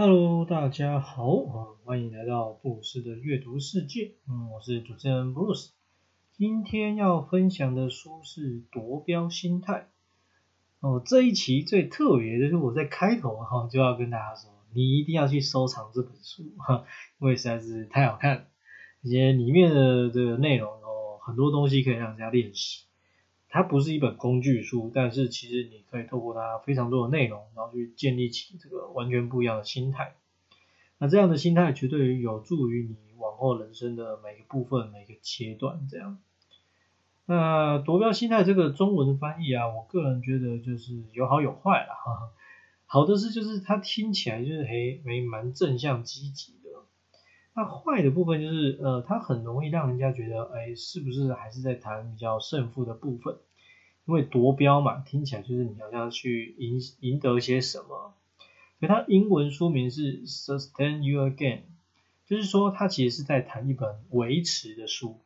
Hello， 大家好啊，欢迎来到布鲁斯的阅读世界。我是主持人布鲁斯。今天要分享的书是《夺标心态》。这一期最特别的就是我在开头就要跟大家说，你一定要去收藏这本书，因为实在是太好看了，而且里面的这个内容很多东西可以让人家练习。它不是一本工具书，但是其实你可以透过它非常多的内容，然后去建立起这个完全不一样的心态。那这样的心态绝对有助于你往后人生的每个部分、每个阶段这样。那夺标心态这个中文翻译我个人觉得就是有好有坏啦。好的是就是它听起来就是蛮正向积极的。那坏的部分就是它很容易让人家觉得是不是还是在谈比较胜负的部分，因为夺标嘛，听起来就是你好像去 赢得些什么。所以它英文书名是 Sustain You Again， 就是说它其实是在谈一本维持的书，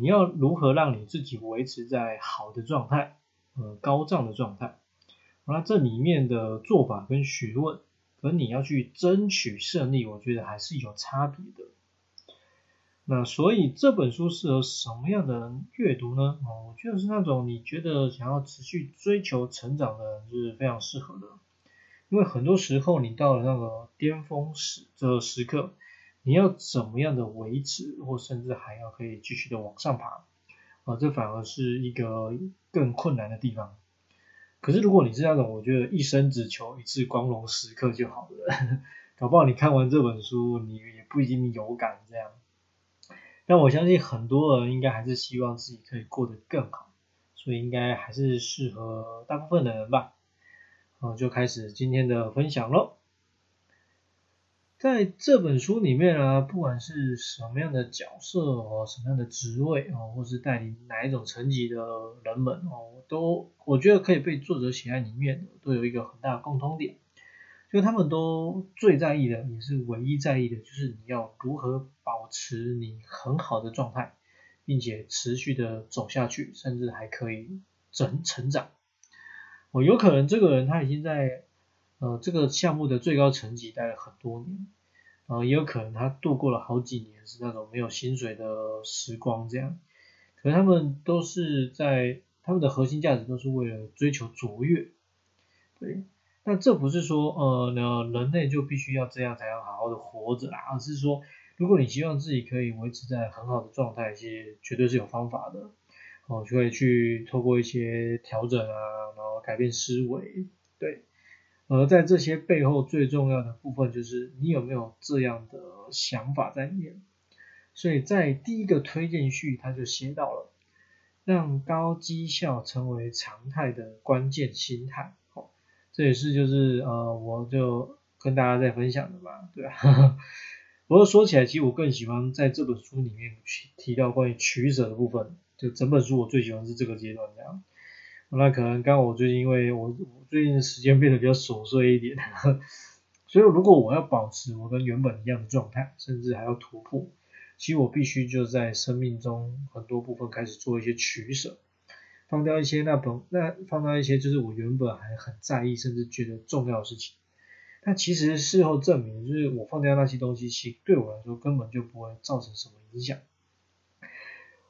你要如何让你自己维持在好的状态，高涨的状态。那这里面的做法跟学问而你要去争取胜利，我觉得还是有差别的。那所以这本书适合什么样的人阅读呢？我觉得是那种你觉得想要持续追求成长的人是非常适合的。因为很多时候你到了那个巅峰时这时刻，你要怎么样的维持，或甚至还要可以继续的往上爬，这反而是一个更困难的地方。可是如果你是那种我觉得一生只求一次光荣时刻就好了，搞不好你看完这本书你也不一定有感这样。但我相信很多人应该还是希望自己可以过得更好，所以应该还是适合大部分的人吧。就开始今天的分享咯。在这本书里面不管是什么样的角色什么样的职位或是带领哪一种层级的人们我觉得可以被作者写在里面的都有一个很大的共通点，就他们都最在意的也是唯一在意的就是你要如何保持你很好的状态，并且持续的走下去，甚至还可以成长。有可能这个人他已经在这个项目的最高层级待了很多年，也有可能他度过了好几年是那种没有薪水的时光这样。可是他们都是在他们的核心价值都是为了追求卓越，对。但这不是说人类就必须要这样才要好好的活着啦，而是说如果你希望自己可以维持在很好的状态，其实绝对是有方法的，就可以去透过一些调整然后改变思维，对。而在这些背后最重要的部分就是你有没有这样的想法在里面。所以在第一个推荐序他就写到了让高绩效成为常态的关键心态。这也是就是我就跟大家在分享的嘛，对吧？不过说起来其实我更喜欢在这本书里面提到关于取舍的部分，就整本书我最喜欢是这个阶段这样。那可能刚好我最近因为我最近时间变得比较琐碎一点，所以如果我要保持我跟原本一样的状态，甚至还要突破，其实我必须就在生命中很多部分开始做一些取舍，放掉一些就是我原本还很在意甚至觉得重要的事情。但其实事后证明就是我放掉那些东西其实对我来说根本就不会造成什么影响，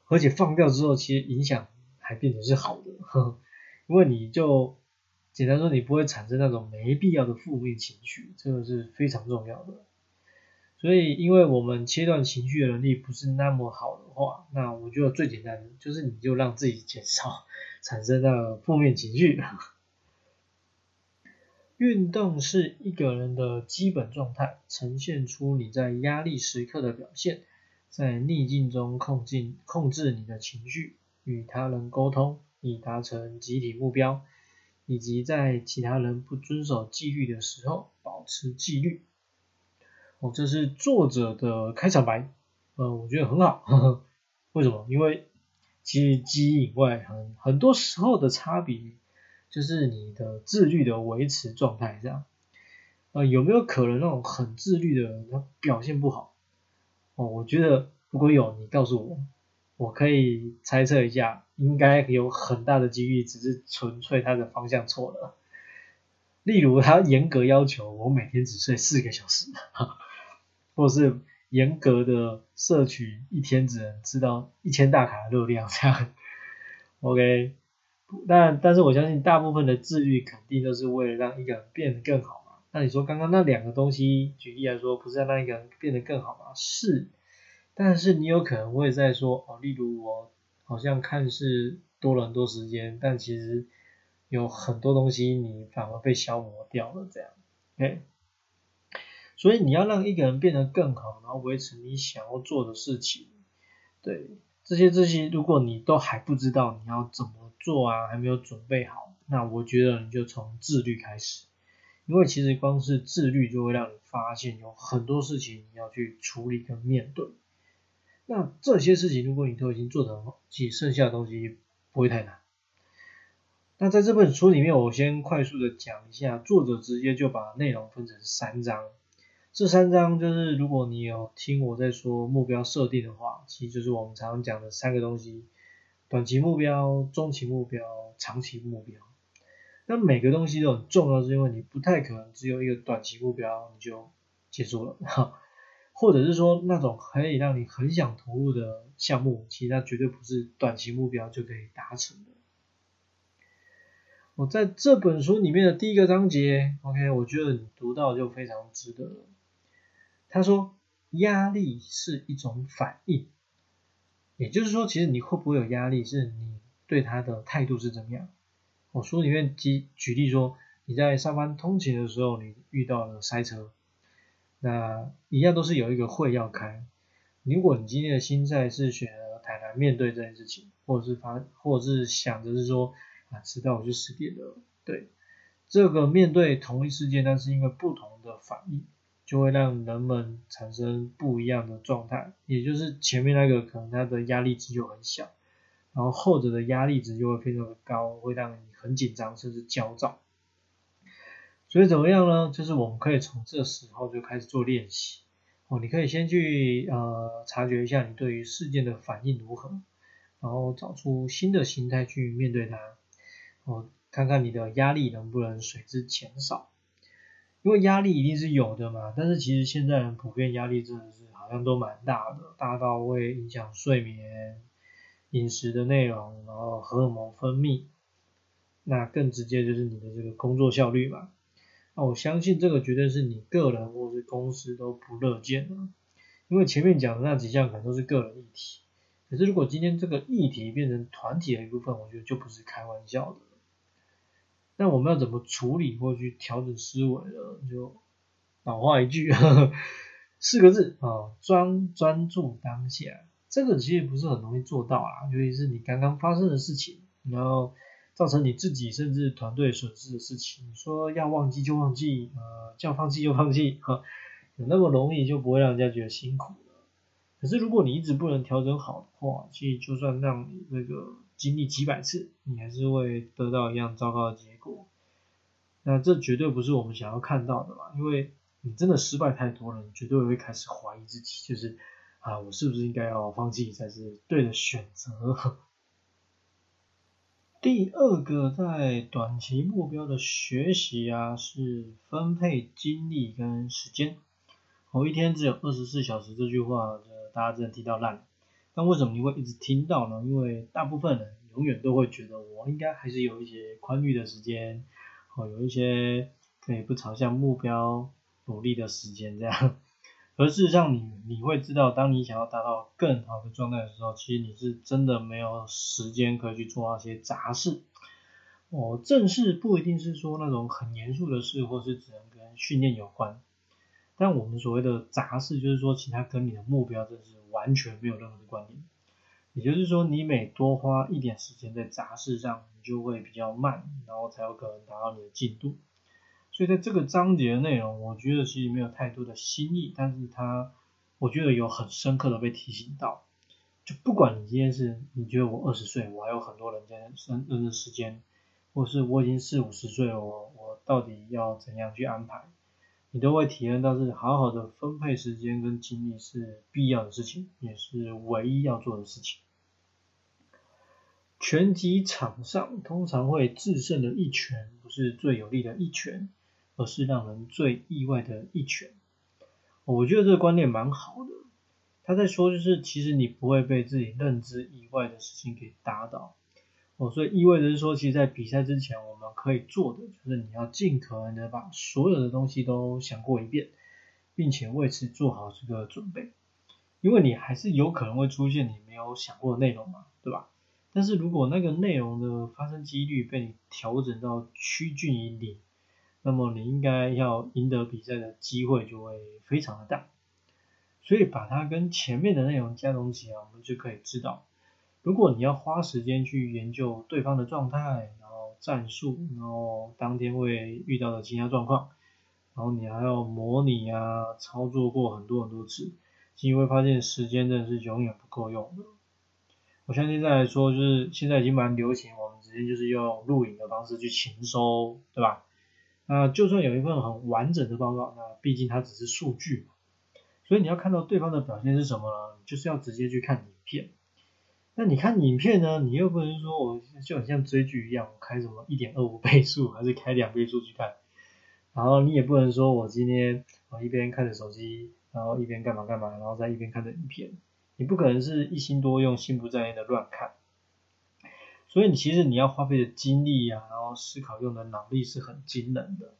而且放掉之后其实影响还变成是好的，因为你就简单说你不会产生那种没必要的负面情绪，这个是非常重要的。所以因为我们切断情绪的能力不是那么好的话，那我觉得最简单的就是你就让自己减少产生那个负面情绪。运动是一个人的基本状态，呈现出你在压力时刻的表现，在逆境中控制你的情绪，与他人沟通，以达成集体目标，以及在其他人不遵守纪律的时候保持纪律。这是作者的开场白，我觉得很好。为什么？因为其实记忆以外很多时候的差别就是你的自律的维持状态这样。有没有可能那种很自律的人他表现不好？我觉得如果有你告诉我，我可以猜测一下，应该有很大的几率只是纯粹他的方向错了。例如他严格要求我每天只睡4个小时，或是严格的摄取一天只能吃到1000大卡的热量这样 OK， 但是我相信大部分的自律肯定就是为了让一个人变得更好嘛。那你说刚刚那两个东西举例来说不是要让一个人变得更好吗？是，但是你有可能会在说例如我好像看似多了很多时间，但其实有很多东西你反而被消磨掉了这样 OK， 所以你要让一个人变得更好，然后维持你想要做的事情，对，这些如果你都还不知道你要怎么做啊，还没有准备好，那我觉得你就从自律开始，因为其实光是自律就会让你发现有很多事情你要去处理跟面对，那这些事情如果你都已经做得很好，其实剩下的东西不会太难。那在这本书里面我先快速的讲一下，作者直接就把内容分成3章，这3章就是如果你有听我在说目标设定的话，其实就是我们常常讲的3个东西，短期目标、中期目标、长期目标。那每个东西都很重要，是因为你不太可能只有一个短期目标你就结束了，或者是说那种可以让你很想投入的项目，其实它绝对不是短期目标就可以达成的。我在这本书里面的第一个章节 OK， 我觉得你读到就非常值得了。他说压力是一种反应，也就是说其实你会不会有压力是你对它的态度是怎么样。我书里面举例说你在上班通勤的时候你遇到了塞车，那一样都是有一个会要开，如果你今天的心态是选择坦然面对这件事情，或者是想着是说迟到我就10点了，对，这个面对同一事件但是因为不同的反应就会让人们产生不一样的状态，也就是前面那个可能他的压力值就很小，然后后者的压力值就会非常的高，会让你很紧张甚至焦躁。所以怎么样呢，就是我们可以从这时候就开始做练习你可以先去察觉一下你对于事件的反应如何，然后找出新的心态去面对它，看看你的压力能不能随之减少。因为压力一定是有的嘛，但是其实现在人普遍压力真的是好像都蛮大的，大到会影响睡眠、饮食的内容，然后荷尔蒙分泌，那更直接就是你的这个工作效率嘛。那我相信这个绝对是你个人或是公司都不乐见的，因为前面讲的那几项可能都是个人议题，可是如果今天这个议题变成团体的一部分，我觉得就不是开玩笑的。那我们要怎么处理或去调整思维呢？就老话一句4个字专注当下。这个其实不是很容易做到啦，尤其是你刚刚发生的事情，然后造成你自己甚至团队损失的事情，你说要忘记就忘记，叫放弃就放弃，有那么容易就不会让人家觉得辛苦了。可是如果你一直不能调整好的话，其实就算让你那个经历几百次，你还是会得到一样糟糕的结果。那这绝对不是我们想要看到的嘛，因为你真的失败太多了，你绝对会开始怀疑自己，就是我是不是应该要放弃才是对的选择。第二个在短期目标的学习是分配精力跟时间。一天只有24小时这句话大家真的听到烂了，但为什么你会一直听到呢？因为大部分人永远都会觉得我应该还是有一些宽裕的时间，有一些可以不朝向目标努力的时间这样。而事实上你会知道，当你想要达到更好的状态的时候，其实你是真的没有时间可以去做那些杂事。正事不一定是说那种很严肃的事，或是只能跟训练有关。但我们所谓的杂事就是说其他跟你的目标真是完全没有任何的关联，也就是说你每多花一点时间在杂事上，你就会比较慢，然后才有可能达到你的进度。所以在这个章节的内容我觉得其实没有太多的新意，但是它我觉得有很深刻的被提醒到，就不管你今天是你觉得我20岁我还有很多人的时间，或是我已经40-50岁了，我到底要怎样去安排，你都会体验到是好好的分配时间跟精力是必要的事情，也是唯一要做的事情。拳击场上通常会制胜的一拳不是最有力的一拳，而是让人最意外的一拳。我觉得这个观念蛮好的，他在说就是其实你不会被自己认知以外的事情给打倒。所以意味着是说，其实在比赛之前我们可以做的就是你要尽可能的把所有的东西都想过一遍，并且为此做好这个准备，因为你还是有可能会出现你没有想过的内容嘛，对吧？但是如果那个内容的发生几率被你调整到趋近于零，那么你应该要赢得比赛的机会就会非常的大。所以把它跟前面的内容加总起来，我们就可以知道，如果你要花时间去研究对方的状态，然后战术，然后当天会遇到的其他状况，然后你还要模拟啊，操作过很多很多次，你会发现时间真的是永远不够用的。我相信现在来说，就是现在已经蛮流行，我们直接就是用录影的方式去勤收，对吧？那就算有一份很完整的报告，那毕竟它只是数据嘛，所以你要看到对方的表现是什么呢？你就是要直接去看影片。那你看影片呢，你又不能说我就很像追剧一样，我开什么 1.25 倍速还是开2倍速去看，然后你也不能说我今天一边看着手机，然后一边干嘛干嘛，然后再一边看着影片，你不可能是一心多用心不在焉的乱看。所以你其实你要花费的精力啊，然后思考用的脑力是很惊人的。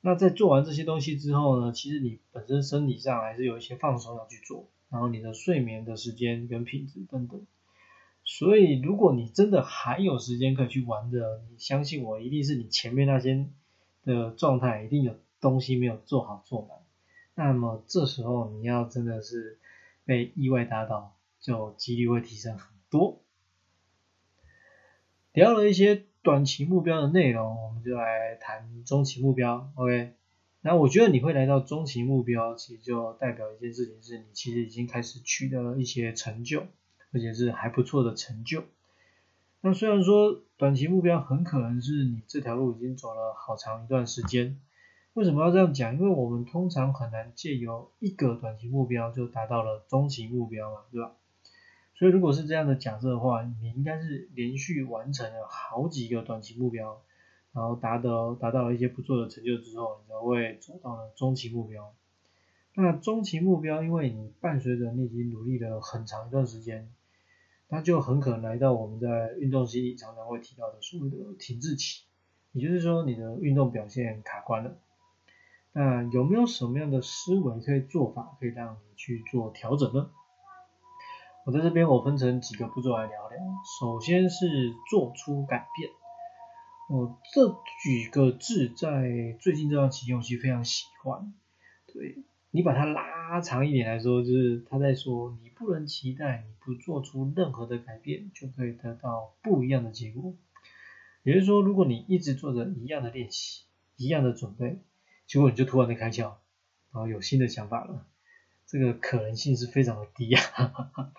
那在做完这些东西之后呢，其实你本身身体上还是有一些放松要去做，然后你的睡眠的时间跟品质等等。所以如果你真的还有时间可以去玩的，你相信我，一定是你前面那些的状态一定有东西没有做好做满。那么这时候你要真的是被意外打倒，就几率会提升很多。聊了一些短期目标的内容，我们就来谈中期目标。 OK， 那我觉得你会来到中期目标，其实就代表一件事情，是你其实已经开始取得了一些成就，而且是还不错的成就。那虽然说短期目标很可能是你这条路已经走了好长一段时间，为什么要这样讲？因为我们通常很难借由一个短期目标就达到了中期目标嘛，对吧？所以如果是这样的假设的话，你应该是连续完成了好几个短期目标，然后达到了一些不错的成就之后，你才会走到了中期目标。那中期目标，因为你伴随着你已经努力了很长一段时间，那就很可能来到我们在运动心理常常会提到的所谓的停滞期，也就是说你的运动表现卡关了。那有没有什么样的思维可以做法可以让你去做调整呢？我在这边我分成几个步骤来聊聊。首先是做出改变。这几个字在最近这段期间我其实非常喜欢。对，你把它拉长一点来说，就是他在说你不能期待你不做出任何的改变就可以得到不一样的结果。也就是说，如果你一直做着一样的练习，一样的准备，结果你就突然的开窍，然后有新的想法了，这个可能性是非常的低啊。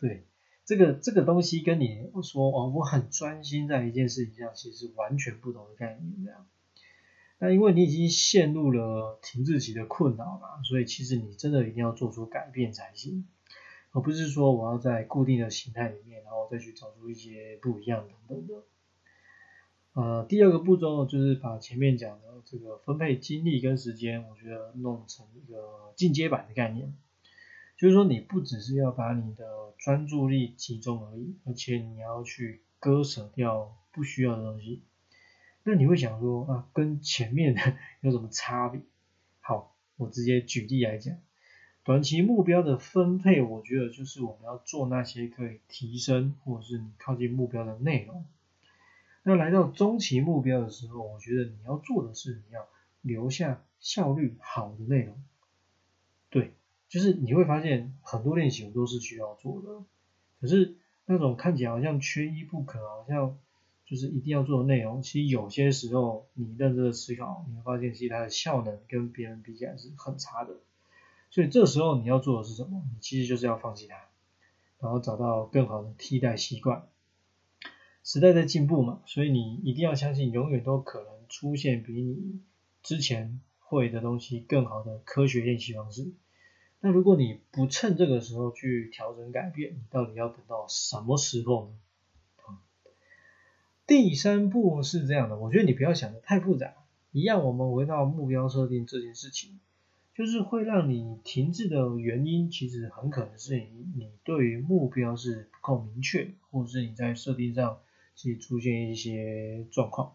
对，这个东西跟你说我很专心在一件事情上，其实是完全不同的概念这样。那因为你已经陷入了停滞期的困扰了，所以其实你真的一定要做出改变才行，而不是说我要在固定的形态里面，然后再去找出一些不一样等等的。第二个步骤就是把前面讲的这个分配精力跟时间，我觉得弄成一个进阶版的概念，就是说你不只是要把你的专注力集中而已，而且你要去割舍掉不需要的东西。那你会想说跟前面的有什么差别？好，我直接举例来讲，短期目标的分配，我觉得就是我们要做那些可以提升或者是你靠近目标的内容。那来到中期目标的时候，我觉得你要做的是你要留下效率好的内容。对，就是你会发现很多练习我都是需要做的，可是那种看起来好像缺一不可，好像就是一定要做的内容，其实有些时候你认真的思考，你会发现其实它的效能跟别人比起来是很差的。所以这时候你要做的是什么？你其实就是要放弃它，然后找到更好的替代习惯。时代在进步嘛，所以你一定要相信永远都可能出现比你之前会的东西更好的科学练习方式。那如果你不趁这个时候去调整改变，你到底要等到什么时候呢？第三步是这样的，我觉得你不要想的太复杂，一样我们回到目标设定这件事情，就是会让你停滞的原因其实很可能是你对于目标是不够明确，或者是你在设定上是出现一些状况。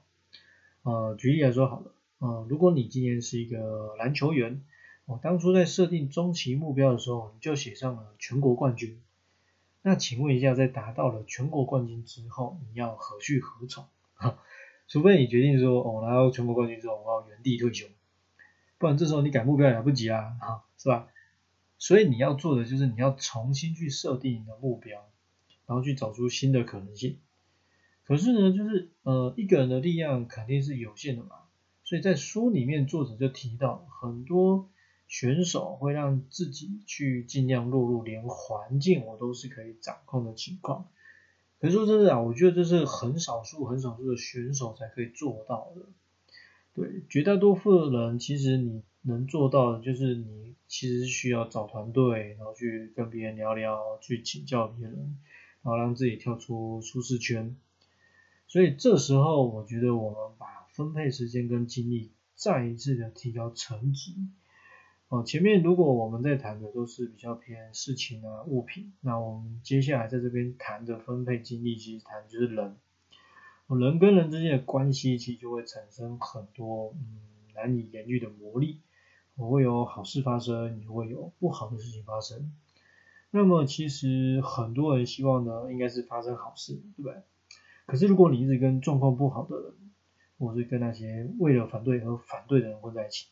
举例来说好了，如果你今天是一个篮球员，我当初在设定中期目标的时候，你就写上了全国冠军，那请问一下，在达到了全国冠军之后，你要何去何从？除非你决定说，拿到全国冠军之后，我要原地退休，不然这时候你改目标也来不及啦，是吧？所以你要做的就是你要重新去设定你的目标，然后去找出新的可能性。可是呢，就是一个人的力量肯定是有限的嘛，所以在书里面作者就提到，很多选手会让自己去尽量落入连环境我都是可以掌控的情况。可是说真的我觉得这是很少数的选手才可以做到的。对，绝大多数的人其实你能做到的就是你其实需要找团队，然后去跟别人聊聊，去请教别人，然后让自己跳出舒适圈。所以这时候我觉得我们把分配时间跟精力再一次的提高层级。前面如果我们在谈的都是比较偏事情啊、物品，那我们接下来在这边谈的分配精力，其实谈的就是人，人跟人之间的关系其实就会产生很多难以言喻的魔力，会有好事发生，也会有不好的事情发生。那么其实很多人希望呢，应该是发生好事，对不对？可是如果你一直跟状况不好的人，或是跟那些为了反对而反对的人混在一起，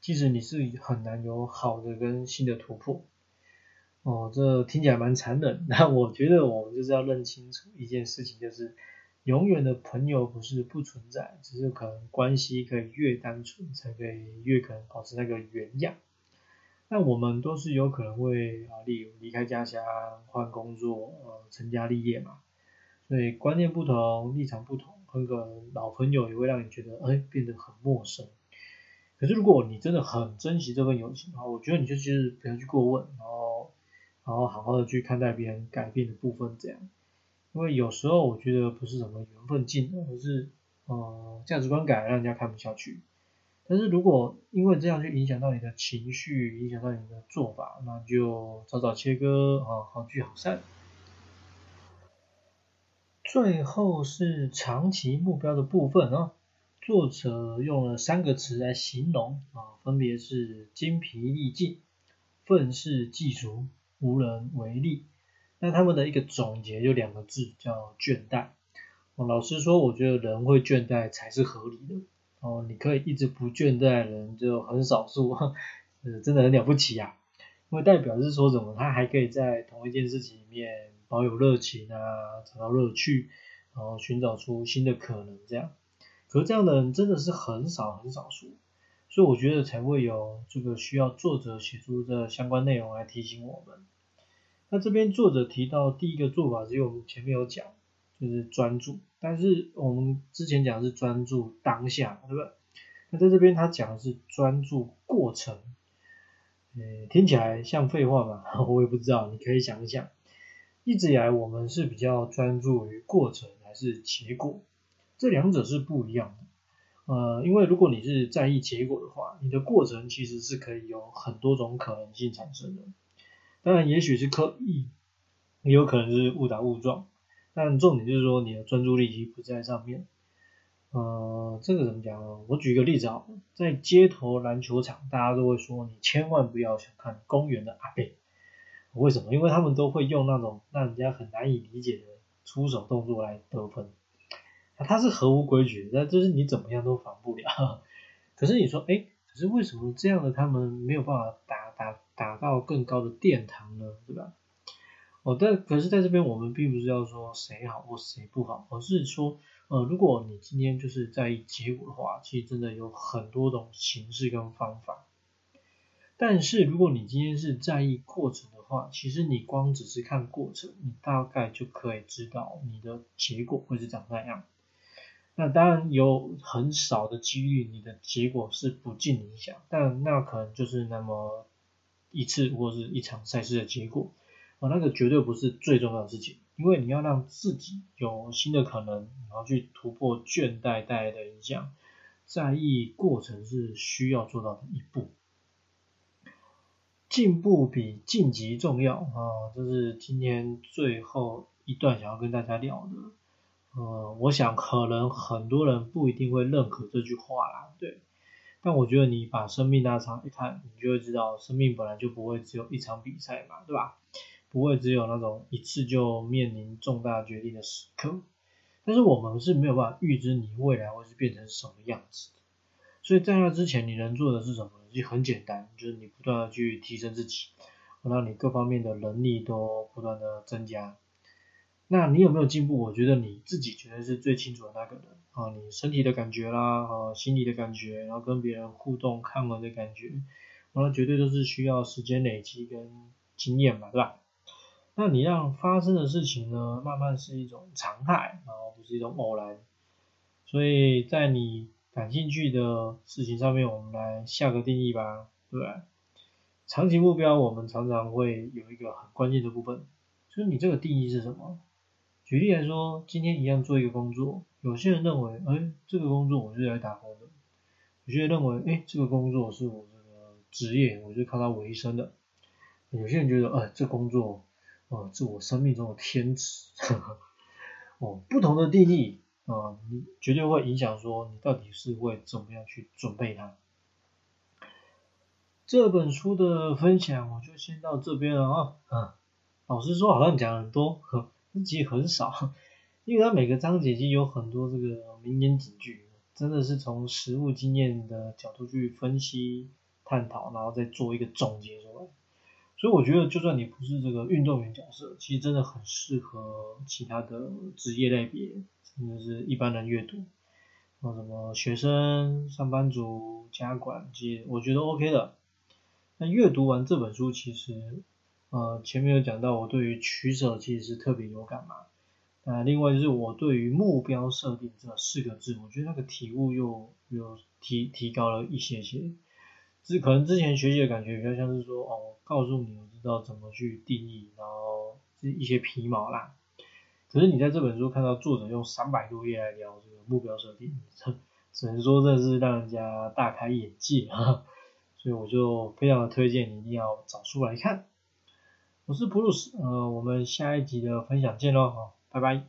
其实你是很难有好的跟新的突破。这听起来蛮残忍，那我觉得我们就是要认清楚一件事情，就是永远的朋友不是不存在，只是可能关系可以越单纯才可以越可能保持那个原样。那我们都是有可能会例如离开家乡、换工作、成家立业嘛，所以观念不同、立场不同，很可能老朋友也会让你觉得变得很陌生。可是如果你真的很珍惜这份友情的话，我觉得你就是不要去过问，然后好好的去看待别人改变的部分，这样。因为有时候我觉得不是什么缘分尽了，而是价值观改让人家看不下去。但是如果因为这样去影响到你的情绪，影响到你的做法，那就早早切割好聚好散。最后是长期目标的部分作者用了3个词来形容，分别是精疲力尽、愤世嫉俗、无能为力。那他们的一个总结就2个字，叫倦怠。老实说，我觉得人会倦怠才是合理的。你可以一直不倦怠的人就很少数，真的很了不起啊。因为代表是说什么，他还可以在同一件事情里面保有热情啊，找到乐趣，然后寻找出新的可能，这样。可是这样的人真的是很少数，所以我觉得才会有这个需要作者写出的相关内容来提醒我们。那这边作者提到第一个做法，只有我们前面有讲，就是专注，但是我们之前讲的是专注当下，对不对？那在这边他讲的是专注过程，听起来像废话吧？我也不知道，你可以想一想，一直以来我们是比较专注于过程还是结果？这2者是不一样的，因为如果你是在意结果的话，你的过程其实是可以有很多种可能性产生的。当然，也许是刻意，也有可能是误打误撞。但重点就是说，你的专注力其实不在上面。这个怎么讲呢？我举一个例子好了，在街头篮球场，大家都会说，你千万不要想看公园的阿伯。为什么？因为他们都会用那种让人家很难以理解的出手动作来得分。它是合乎规矩，那就是你怎么样都防不了。可是你说，可是为什么这样的他们没有办法打到更高的殿堂呢？对吧？可是在这边我们并不是要说谁好或谁不好，而是说，如果你今天就是在意结果的话，其实真的有很多种形式跟方法。但是如果你今天是在意过程的话，其实你光只是看过程，你大概就可以知道你的结果会是长那样。那当然有很少的几率你的结果是不尽理想，但那可能就是那么一次或是一场赛事的结果，那个绝对不是最重要的事情。因为你要让自己有新的可能，然后去突破倦怠带来的影响。在意过程是需要做到的一步，进步比晋级重要啊！这是今天最后一段想要跟大家聊的。我想可能很多人不一定会认可这句话啦，对。但我觉得你把生命拉长一看，你就会知道，生命本来就不会只有一场比赛嘛，对吧？不会只有那种一次就面临重大决定的时刻。但是我们是没有办法预知你未来会是变成什么样子的。所以在那之前，你能做的是什么？就很简单，就是你不断的去提升自己，让你各方面的能力都不断的增加。那你有没有进步？我觉得你自己绝对是最清楚的那个人啊，你身体的感觉啦，心理的感觉，然后跟别人互动、看文的感觉，然后绝对都是需要时间累积跟经验嘛，对吧？那你让发生的事情呢，慢慢是一种常态，然后不是一种偶然。所以在你感兴趣的事情上面，我们来下个定义吧，对吧？长期目标我们常常会有一个很关键的部分，就是你这个定义是什么？举例来说，今天一样做一个工作，有些人认为，这个工作我是来打工的；有些人认为，这个工作是我这个职业，我是靠它为生的；有些人觉得，这工作，是我生命中的天职。不同的定义，你绝对会影响说你到底是会怎么样去准备它。这本书的分享我就先到这边了老实说，好像讲很多。其实很少，因为它每个章节已经有很多这个名言警句，真的是从实务经验的角度去分析探讨，然后再做一个总结出来。所以我觉得就算你不是这个运动员角色，其实真的很适合其他的职业类别，真的是一般人阅读，什么学生、上班族、家管，其实我觉得 OK 的。那阅读完这本书，其实前面有讲到我对于取舍其实是特别有感嘛，另外就是我对于目标设定这四个字，我觉得那个体悟又提高了一些些，是可能之前学习的感觉比较像是说，我告诉你我知道怎么去定义，然后是一些皮毛啦。可是你在这本书看到作者用300多页来聊这个目标设定，只能说这是让人家大开眼界所以我就非常的推荐你一定要找书来看。我是普鲁斯，我们下一集的分享见咯，拜拜。